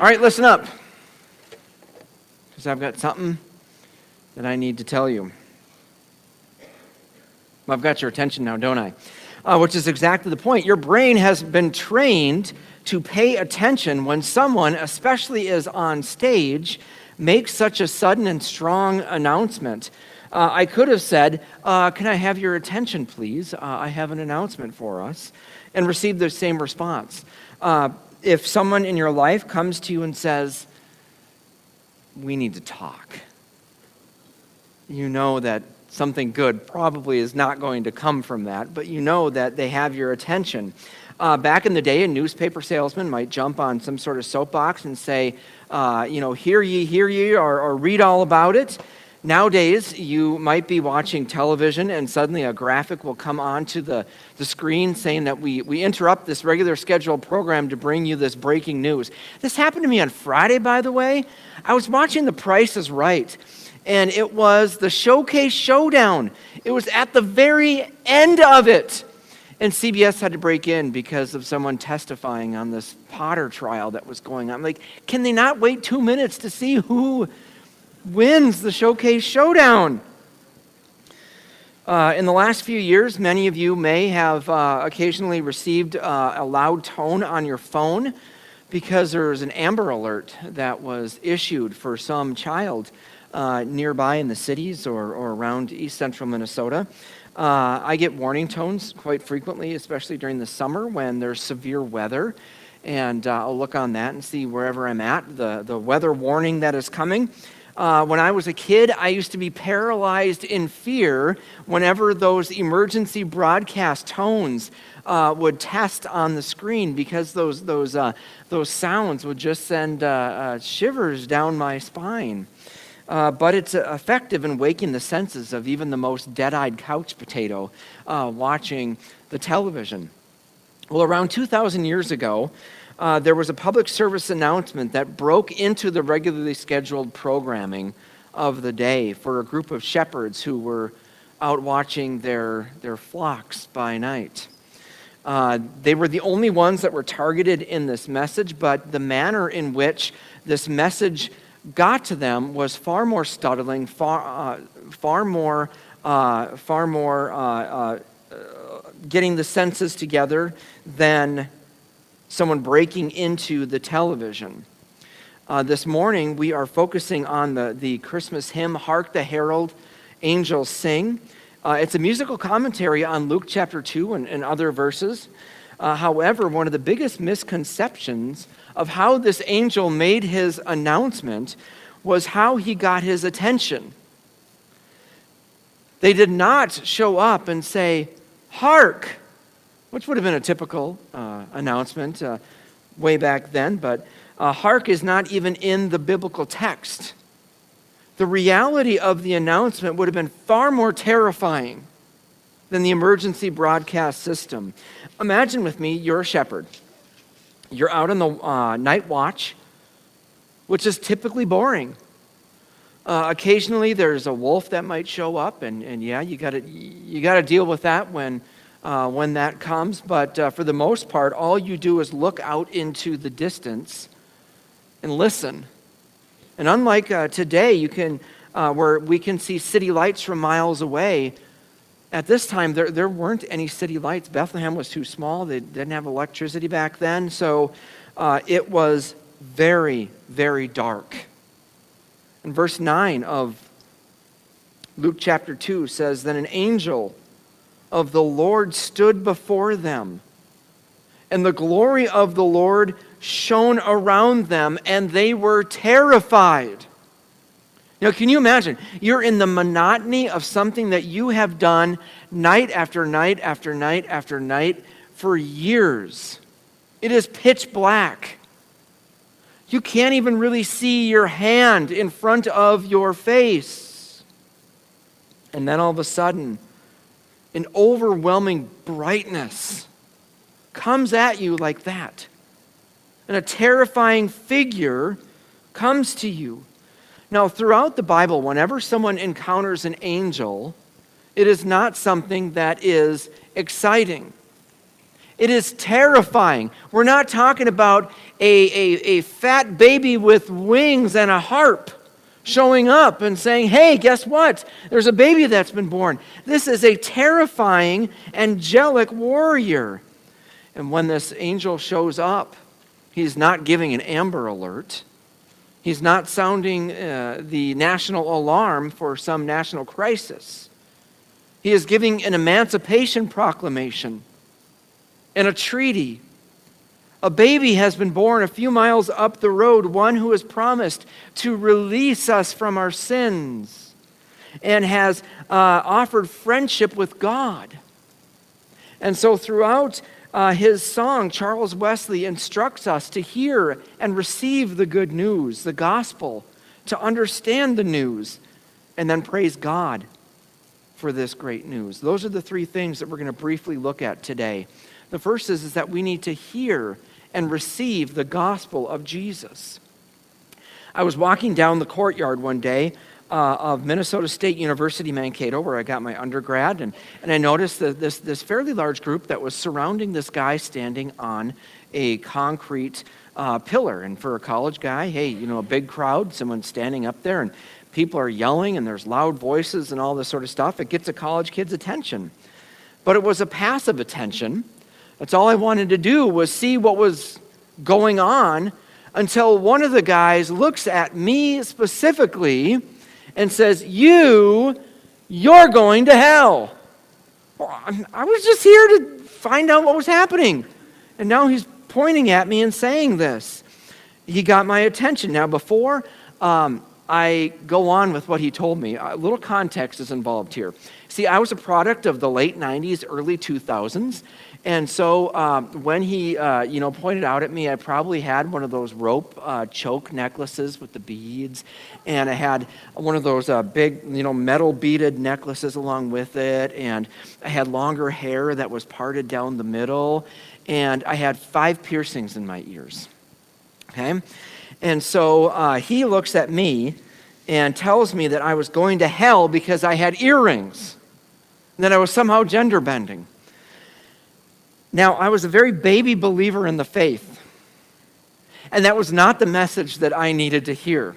All right, listen up, because I've got something that I need to tell you. Well, I've got your attention now, don't I? Which is exactly the point. Your brain has been trained to pay attention when someone, especially is on stage, makes such a sudden and strong announcement. I could have said, can I have your attention, please? I have an announcement for us, and received the same response. If someone in your life comes to you and says, we need to talk, you know that something good probably is not going to come from that, but you know that they have your attention. Back in the day, a newspaper salesman might jump on some sort of soapbox and say, you know, hear ye, or read all about it. Nowadays, you might be watching television and suddenly a graphic will come onto the screen saying that we interrupt this regular scheduled program to bring you this breaking news. This happened to me on Friday, by the way. I was watching The Price is Right, and it was the showcase showdown. It was at the very end of it. And CBS had to break in because of someone testifying on this Potter trial that was going on. I'm like, can they not wait 2 minutes to see who wins the showcase showdown? In the last few years, many of you may have occasionally received a loud tone on your phone because there's an Amber Alert that was issued for some child nearby in the cities or around east central Minnesota. I get warning tones quite frequently, especially during the summer when there's severe weather. And I'll look on that and see wherever I'm at, the weather warning that is coming. When I was a kid, I used to be paralyzed in fear whenever those emergency broadcast tones would test on the screen, because those sounds would just send shivers down my spine. But it's effective in waking the senses of even the most dead-eyed couch potato watching the television. Well, around 2,000 years ago, there was a public service announcement that broke into the regularly scheduled programming of the day for a group of shepherds who were out watching their flocks by night. They were the only ones that were targeted in this message, but the manner in which this message got to them was far more startling, far more getting the senses together than someone breaking into the television. This morning, we are focusing on the Christmas hymn, Hark the Herald Angels Sing. It's a musical commentary on Luke chapter 2 and other verses. However, one of the biggest misconceptions of how this angel made his announcement was how he got his attention. They did not show up and say, "Hark!" which would have been a typical announcement way back then, but hark is not even in the biblical text. The reality of the announcement would have been far more terrifying than the emergency broadcast system. Imagine with me, you're a shepherd. You're out on the night watch, which is typically boring. Occasionally, there's a wolf that might show up, and yeah, you gotta deal with that when that comes, but for the most part, all you do is look out into the distance and listen. And unlike today, you can where we can see city lights from miles away, at this time there weren't any city lights. Bethlehem was too small. They didn't have electricity back then, so it was very, very dark. And verse 9 of Luke chapter 2 says, "Then an angel of the Lord stood before them, and the glory of the Lord shone around them, and they were terrified." Now, can you imagine? You're in the monotony of something that you have done night after night after night after night for years. It is pitch black. You can't even really see your hand in front of your face. And then all of a sudden, an overwhelming brightness comes at you like that. And a terrifying figure comes to you. Now, throughout the Bible, whenever someone encounters an angel, it is not something that is exciting. It is terrifying. We're not talking about a fat baby with wings and a harp showing up and saying, hey, guess what? There's a baby that's been born. This is a terrifying, angelic warrior. And when this angel shows up, he's not giving an Amber Alert. He's not sounding the national alarm for some national crisis. He is giving an emancipation proclamation and a treaty. A baby has been born a few miles up the road, one who is promised to release us from our sins and has offered friendship with God. And so throughout his song, Charles Wesley instructs us to hear and receive the good news, the gospel, to understand the news, and then praise God for this great news. Those are the three things that we're going to briefly look at today. The first is that we need to hear and receive the gospel of Jesus. I was walking down the courtyard one day of Minnesota State University, Mankato, where I got my undergrad, and I noticed that this fairly large group that was surrounding this guy standing on a concrete pillar. And for a college guy, hey, you know, a big crowd, someone standing up there, and people are yelling, and there's loud voices and all this sort of stuff. It gets a college kid's attention. But it was a passive attention. That's all I wanted to do was see what was going on until one of the guys looks at me specifically and says, you're going to hell. I was just here to find out what was happening. And now he's pointing at me and saying this. He got my attention. Now, before I go on with what he told me, a little context is involved here. See, I was a product of the late 90s, early 2000s. And so when he pointed out at me, I probably had one of those rope choke necklaces with the beads, and I had one of those big metal beaded necklaces along with it, and I had longer hair that was parted down the middle, and I had 5 piercings in my ears, okay? And so he looks at me and tells me that I was going to hell because I had earrings, and that I was somehow gender bending. Now, I was a very baby believer in the faith, and that was not the message that I needed to hear.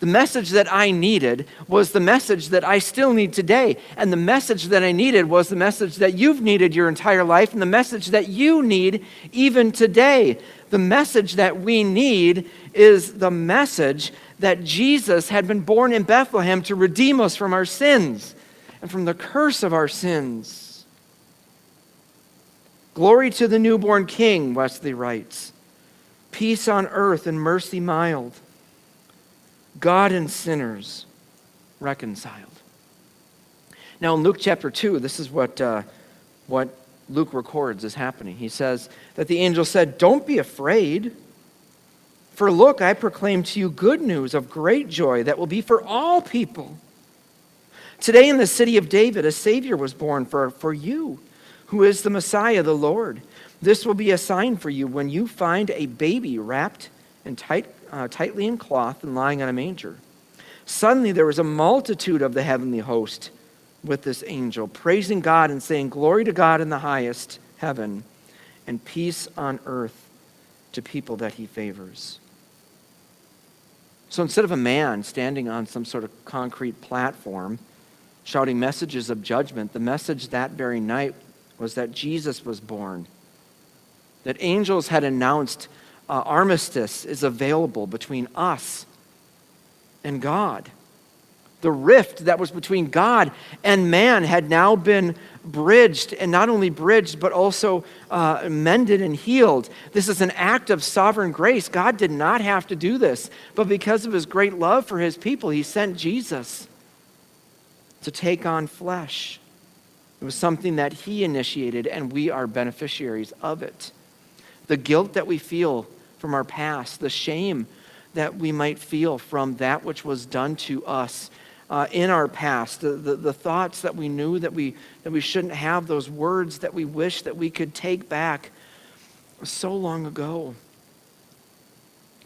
The message that I needed was the message that I still need today, and the message that I needed was the message that you've needed your entire life, and the message that you need even today. The message that we need is the message that Jesus had been born in Bethlehem to redeem us from our sins and from the curse of our sins. Glory to the newborn king, Wesley writes. Peace on earth and mercy mild. God and sinners reconciled. Now in Luke chapter 2, this is what Luke records is happening. He says that the angel said, "Don't be afraid, for look, I proclaim to you good news of great joy that will be for all people. Today in the city of David, a Savior was born for you, who is the Messiah, the Lord. This will be a sign for you. When you find a baby wrapped in tightly in cloth and lying on a manger." Suddenly there was a multitude of the heavenly host with this angel, praising God and saying, "Glory to God in the highest heaven, and peace on earth to people that he favors." So instead of a man standing on some sort of concrete platform shouting messages of judgment, the message that very night was that Jesus was born, that angels had announced armistice is available between us and God. The rift that was between God and man had now been bridged, and not only bridged, but also mended and healed. This is an act of sovereign grace. God did not have to do this, but because of his great love for his people, he sent Jesus to take on flesh. It was something that he initiated, and we are beneficiaries of it. The guilt that we feel from our past, the shame that we might feel from that which was done to us in our past, the thoughts that we knew that we shouldn't have, those words that we wish that we could take back so long ago,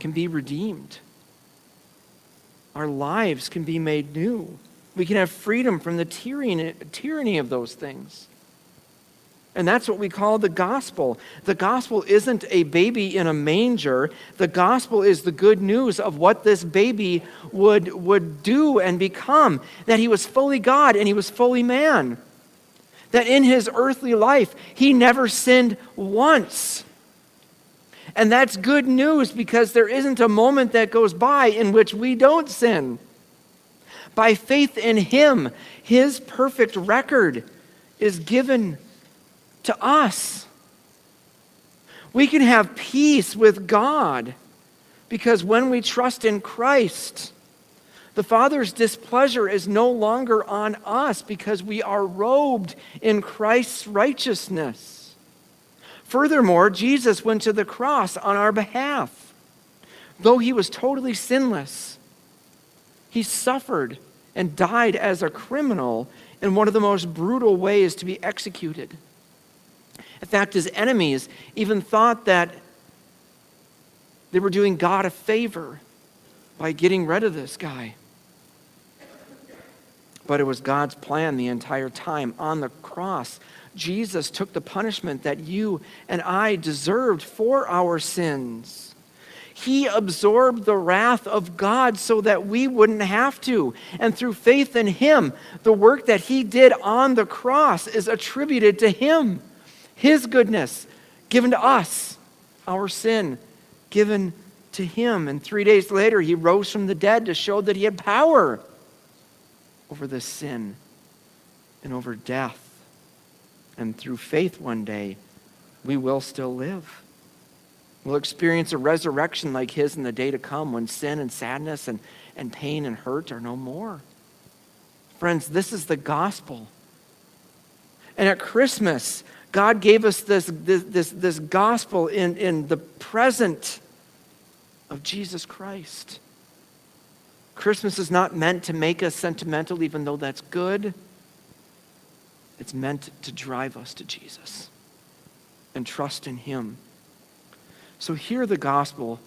can be redeemed. Our lives can be made new. We can have freedom from the tyranny of those things. And that's what we call the gospel. The gospel isn't a baby in a manger. The gospel is the good news of what this baby would do and become, that he was fully God and he was fully man, that in his earthly life, he never sinned once. And that's good news because there isn't a moment that goes by in which we don't sin. By faith in him, his perfect record is given to us. We can have peace with God because when we trust in Christ, the Father's displeasure is no longer on us because we are robed in Christ's righteousness. Furthermore, Jesus went to the cross on our behalf. Though he was totally sinless, he suffered and died as a criminal in one of the most brutal ways to be executed. In fact, his enemies even thought that they were doing God a favor by getting rid of this guy. But it was God's plan the entire time. On the cross, Jesus took the punishment that you and I deserved for our sins. He absorbed the wrath of God so that we wouldn't have to. And through faith in him, the work that he did on the cross is attributed to him. His goodness given to us, our sin given to him. And 3 days later, he rose from the dead to show that he had power over this sin and over death. And through faith one day, we will still live. We'll experience a resurrection like his in the day to come when sin and sadness and pain and hurt are no more. Friends, this is the gospel. And at Christmas, God gave us this gospel in the present of Jesus Christ. Christmas is not meant to make us sentimental, even though that's good. It's meant to drive us to Jesus and trust in him. So hear the gospel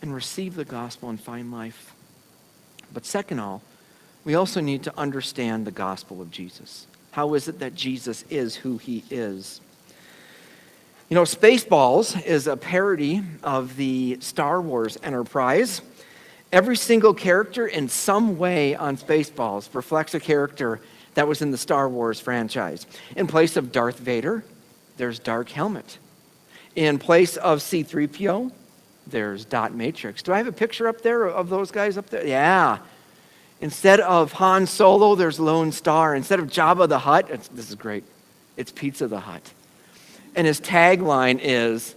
and receive the gospel and find life. But second of all, we also need to understand the gospel of Jesus. How is it that Jesus is who he is? You know, Spaceballs is a parody of the Star Wars enterprise. Every single character in some way on Spaceballs reflects a character that was in the Star Wars franchise. In place of Darth Vader, there's Dark Helmet. In place of C-3PO, there's Dot Matrix. Do I have a picture up there of those guys up there? Yeah. Instead of Han Solo, there's Lone Star. Instead of Jabba the Hutt, this is great, it's Pizza the Hutt. And his tagline is,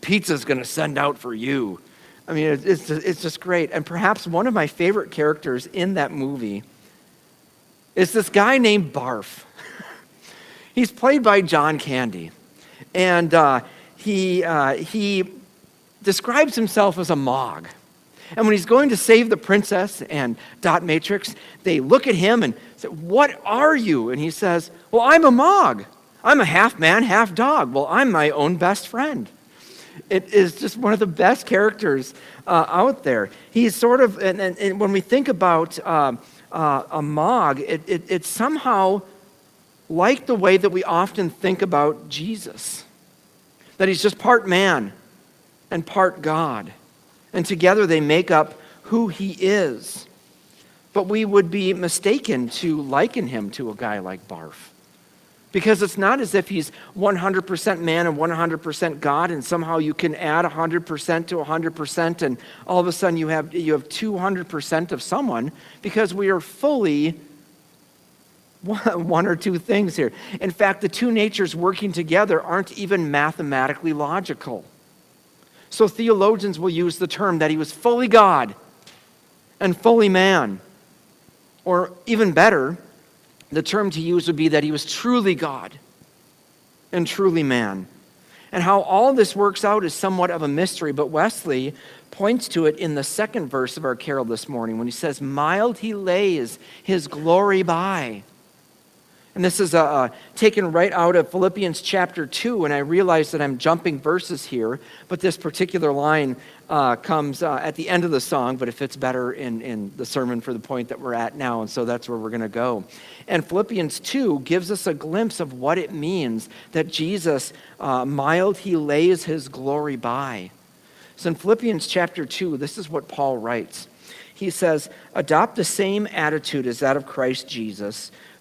"Pizza's gonna send out for you." I mean, it's just great. And perhaps one of my favorite characters in that movie is this guy named Barf. He's played by John Candy. And he describes himself as a Mog. And when he's going to save the princess and Dot Matrix, they look at him and say, "What are you?" And he says, "Well, I'm a Mog. I'm a half man, half dog. Well, I'm my own best friend." It is just one of the best characters out there. He's sort of, and when we think about a Mog, it's somehow like the way that we often think about Jesus. That he's just part man and part God. And together they make up who he is. But we would be mistaken to liken him to a guy like Barf. Because it's not as if he's 100% man and 100% God, and somehow you can add 100% to 100%, and all of a sudden you have 200% of someone, because we are fully one or two things here. In fact, the two natures working together aren't even mathematically logical. So theologians will use the term that he was fully God and fully man. Or even better, the term to use would be that he was truly God and truly man. And how all this works out is somewhat of a mystery, but Wesley points to it in the second verse of our carol this morning when he says, "Mild he lays his glory by." And this is taken right out of Philippians chapter 2, and I realize that I'm jumping verses here, but this particular line comes at the end of the song, but it fits better in the sermon for the point that we're at now, and so that's where we're going to go. And Philippians 2 gives us a glimpse of what it means that Jesus, mild he lays his glory by. So in Philippians chapter 2, this is what Paul writes. He says, adopt the same attitude as that of Christ Jesus,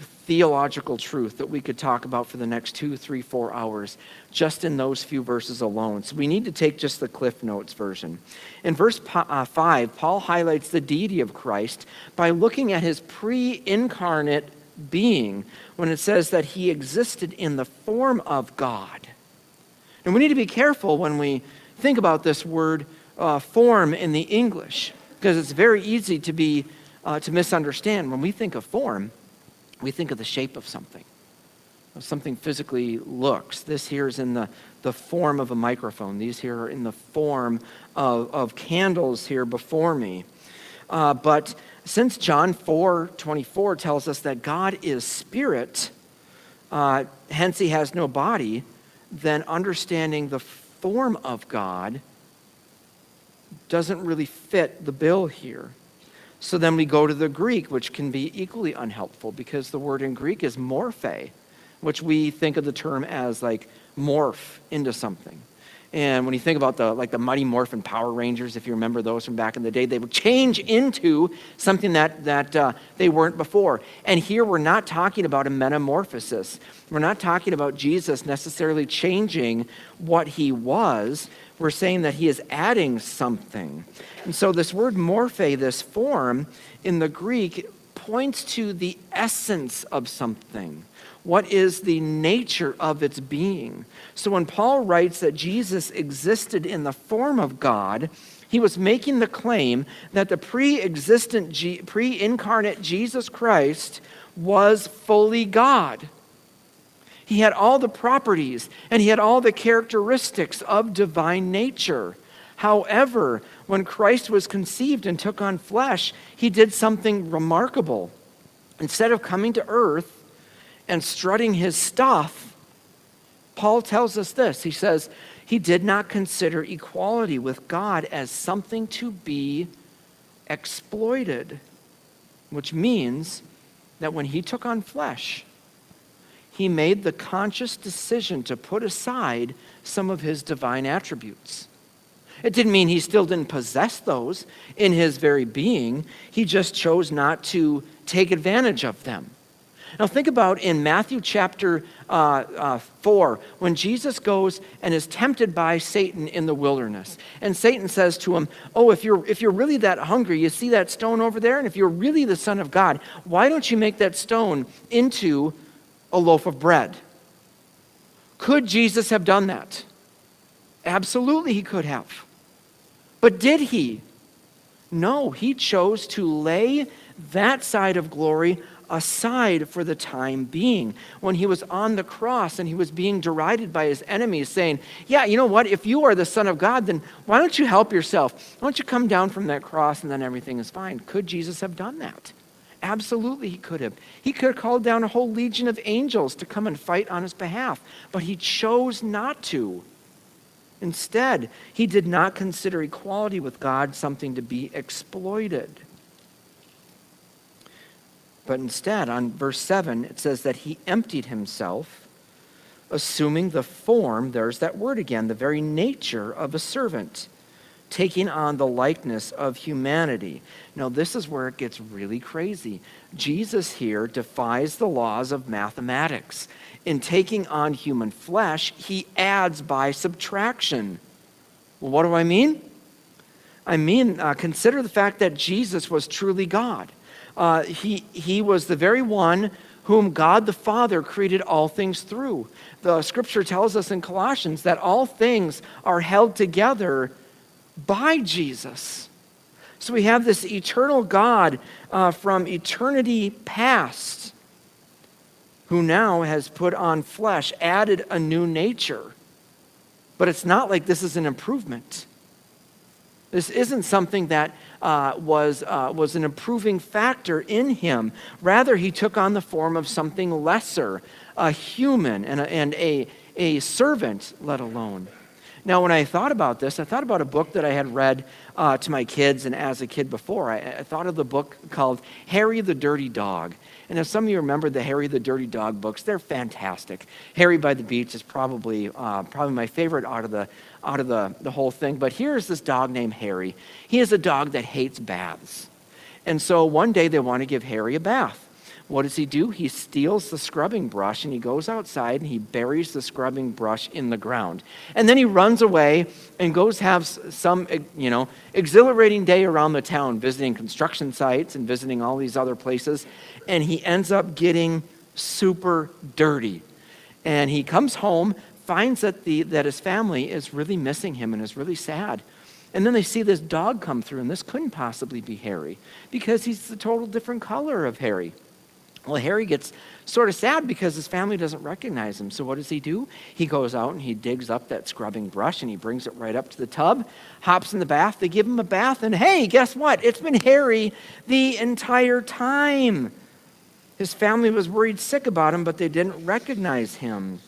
theological truth that we could talk about for the next 2, 3, 4 hours just in those few verses alone. So we need to take just the Cliff Notes version. In verse 5, Paul highlights the deity of Christ by looking at his pre-incarnate being when it says that he existed in the form of God. And we need to be careful when we think about this word form in the English, because it's very easy to be to misunderstand. When we think of form, we think of the shape of something. Something physically looks. This here is in the form of a microphone. These here are in the form of candles here before me. But since John 4:24 tells us that God is spirit, hence he has no body, then understanding the form of God doesn't really fit the bill here. So then we go to the Greek, which can be equally unhelpful because the word in Greek is morphe, which we think of the term as like morph into something. And when you think about the Mighty Morphin Power Rangers, if you remember those from back in the day, they would change into something that they weren't before. And here we're not talking about a metamorphosis. We're not talking about Jesus necessarily changing what he was. We're saying that he is adding something. And so this word morphe, this form, in the Greek points to the essence of something. What is the nature of its being? So when Paul writes that Jesus existed in the form of God, he was making the claim that the pre-incarnate Jesus Christ was fully God. He had all the properties and he had all the characteristics of divine nature. However, when Christ was conceived and took on flesh, he did something remarkable. Instead of coming to earth and strutting his stuff, Paul tells us this. He says, he did not consider equality with God as something to be exploited, which means that when he took on flesh, he made the conscious decision to put aside some of his divine attributes. It didn't mean he still didn't possess those in his very being. He just chose not to take advantage of them. Now think about in Matthew chapter 4, when Jesus goes and is tempted by Satan in the wilderness. And Satan says to him, oh, if you're really that hungry, you see that stone over there? And if you're really the Son of God, why don't you make that stone into a loaf of bread? Could Jesus have done that? Absolutely he could have. But did he? No, he chose to lay that side of glory aside for the time being. When he was on the cross and he was being derided by his enemies, saying, yeah, you know what? If you are the Son of God, then why don't you help yourself? Why don't you come down from that cross and then everything is fine? Could Jesus have done that? Absolutely he could have. He could have called down a whole legion of angels to come and fight on his behalf, but he chose not to. Instead, he did not consider equality with God something to be exploited. But instead, on verse 7, it says that he emptied himself, assuming the form, there's that word again, the very nature of a servant, taking on the likeness of humanity. Now, this is where it gets really crazy. Jesus here defies the laws of mathematics. In taking on human flesh, he adds by subtraction. Well, what do I mean? I mean, consider the fact that Jesus was truly God. He was the very one whom God the Father created all things through. The scripture tells us in Colossians that all things are held together by Jesus. So we have this eternal God from eternity past who now has put on flesh, added a new nature. But it's not like this is an improvement. This isn't something that was an improving factor in him. Rather, he took on the form of something lesser, a human and a servant, let alone. Now, when I thought about this, I thought about a book that I had read to my kids and as a kid before. I thought of the book called Harry the Dirty Dog. And if some of you remember the Harry the Dirty Dog books, they're fantastic. Harry by the Beach is probably my favorite out of the whole thing. But here's this dog named Harry. He is a dog that hates baths. And so one day they want to give Harry a bath. What does he do? He steals the scrubbing brush and he goes outside and he buries the scrubbing brush in the ground. And then he runs away and goes have some, exhilarating day around the town, visiting construction sites and visiting all these other places. And he ends up getting super dirty. And he comes home, finds that his family is really missing him and is really sad. And then they see this dog come through, and this couldn't possibly be Harry because he's the total different color of Harry. Well, Harry gets sort of sad because his family doesn't recognize him. So what does he do? He goes out and he digs up that scrubbing brush and he brings it right up to the tub, hops in the bath. They give him a bath, and hey, guess what? It's been Harry the entire time. His family was worried sick about him, but they didn't recognize him.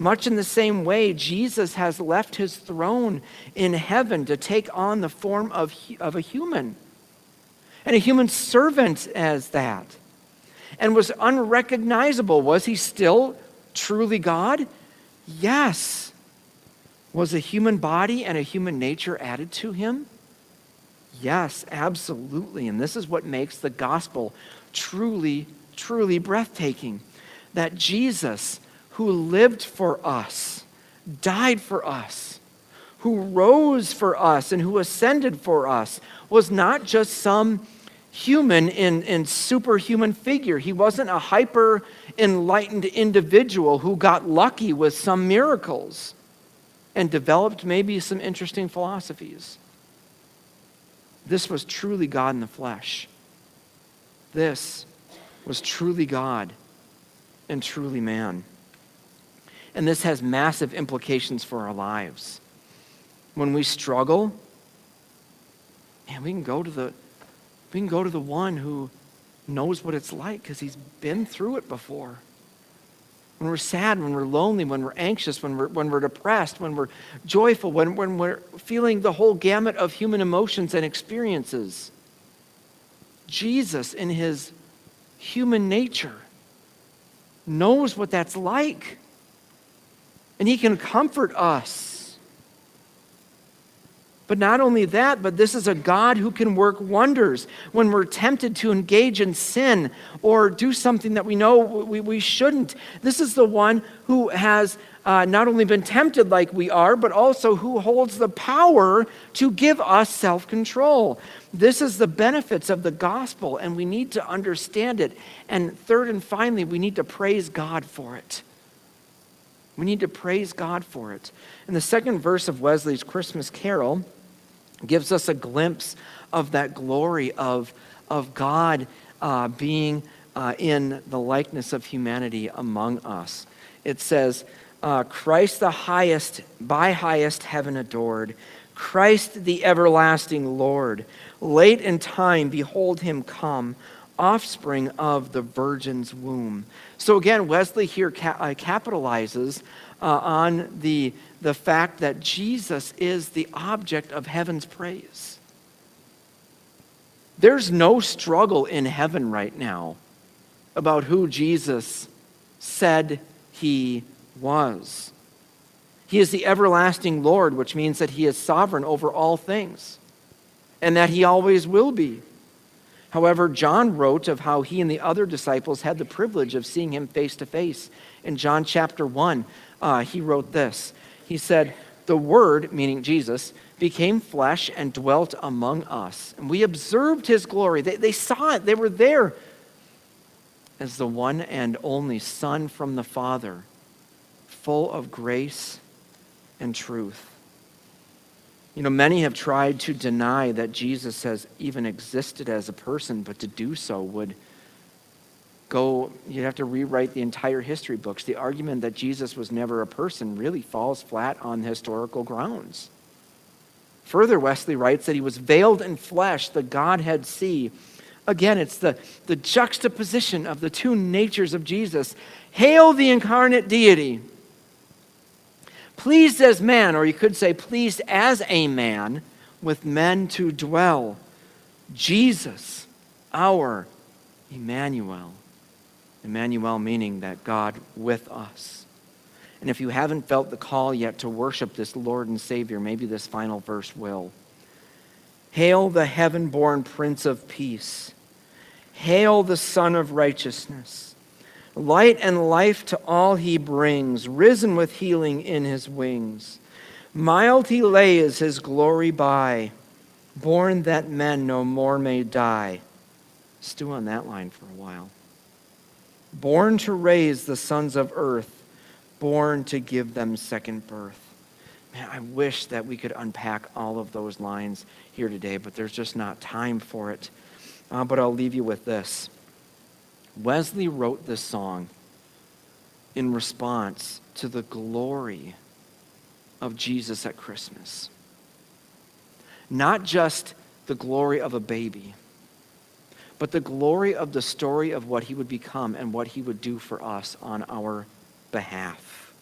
Much in the same way, Jesus has left his throne in heaven to take on the form of a human, and a human servant as that. And was unrecognizable. Was he still truly God? Yes. Was a human body and a human nature added to him? Yes, absolutely. And this is what makes the gospel truly, truly breathtaking. That Jesus, who lived for us, died for us, who rose for us, and who ascended for us, was not just some human in superhuman figure. He wasn't a hyper enlightened individual who got lucky with some miracles and developed maybe some interesting philosophies. This was truly God in the flesh. This was truly God and truly man. And this has massive implications for our lives. When we struggle, man, we can go to the one who knows what it's like because he's been through it before. When we're sad, when we're lonely, when we're anxious, when we're depressed, when we're joyful, when we're feeling the whole gamut of human emotions and experiences, Jesus in his human nature knows what that's like. And he can comfort us. But not only that, but this is a God who can work wonders when we're tempted to engage in sin or do something that we know we shouldn't. This is the one who has not only been tempted like we are, but also who holds the power to give us self-control. This is the benefits of the gospel, and we need to understand it. And third and finally, we need to praise God for it. We need to praise God for it. And the second verse of Wesley's Christmas Carol gives us a glimpse of that glory of God being in the likeness of humanity among us. It says, Christ the highest, by highest heaven adored, Christ the everlasting Lord, late in time behold him come, offspring of the virgin's womb. So again, Wesley here capitalizes on the fact that Jesus is the object of heaven's praise. There's no struggle in heaven right now about who Jesus said he was. He is the everlasting Lord, which means that he is sovereign over all things and that he always will be. However, John wrote of how he and the other disciples had the privilege of seeing him face to face. In John chapter 1, he wrote this. He said, "The Word," meaning Jesus, "became flesh and dwelt among us. And we observed his glory." They saw it. They were there. as the one and only Son from the Father, full of grace and truth. You know, many have tried to deny that Jesus has even existed as a person, but to do so would go, you'd have to rewrite the entire history books. The argument that Jesus was never a person really falls flat on historical grounds. Further, Wesley writes that he was veiled in flesh, the Godhead see. Again, it's the juxtaposition of the two natures of Jesus. Hail the incarnate deity. Pleased as man, or you could say pleased as a man, with men to dwell. Jesus, our Emmanuel. Emmanuel meaning that God with us. And if you haven't felt the call yet to worship this Lord and Savior, maybe this final verse will. Hail the heaven-born Prince of Peace. Hail the Son of Righteousness. Light and life to all he brings, risen with healing in his wings. Mild he lays his glory by, born that men no more may die. Stew on that line for a while. Born to raise the sons of earth, born to give them second birth. Man, I wish that we could unpack all of those lines here today, but there's just not time for it. But I'll leave you with this. Wesley wrote this song in response to the glory of Jesus at Christmas. Not just the glory of a baby, but the glory of the story of what he would become and what he would do for us on our behalf.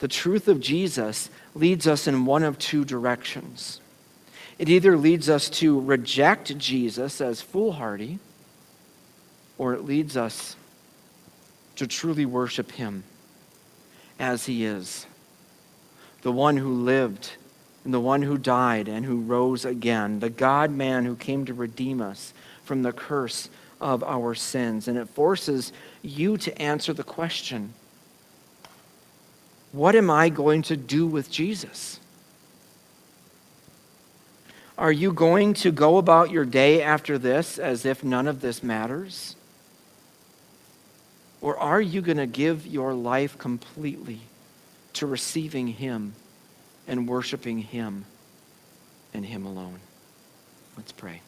The truth of Jesus leads us in one of two directions. It either leads us to reject Jesus as foolhardy, or it leads us to truly worship him as he is, the one who lived and the one who died and who rose again, the God-man who came to redeem us from the curse of our sins. And it forces you to answer the question, what am I going to do with Jesus? Are you going to go about your day after this as if none of this matters? Or are you going to give your life completely to receiving him and worshiping him and him alone? Let's pray.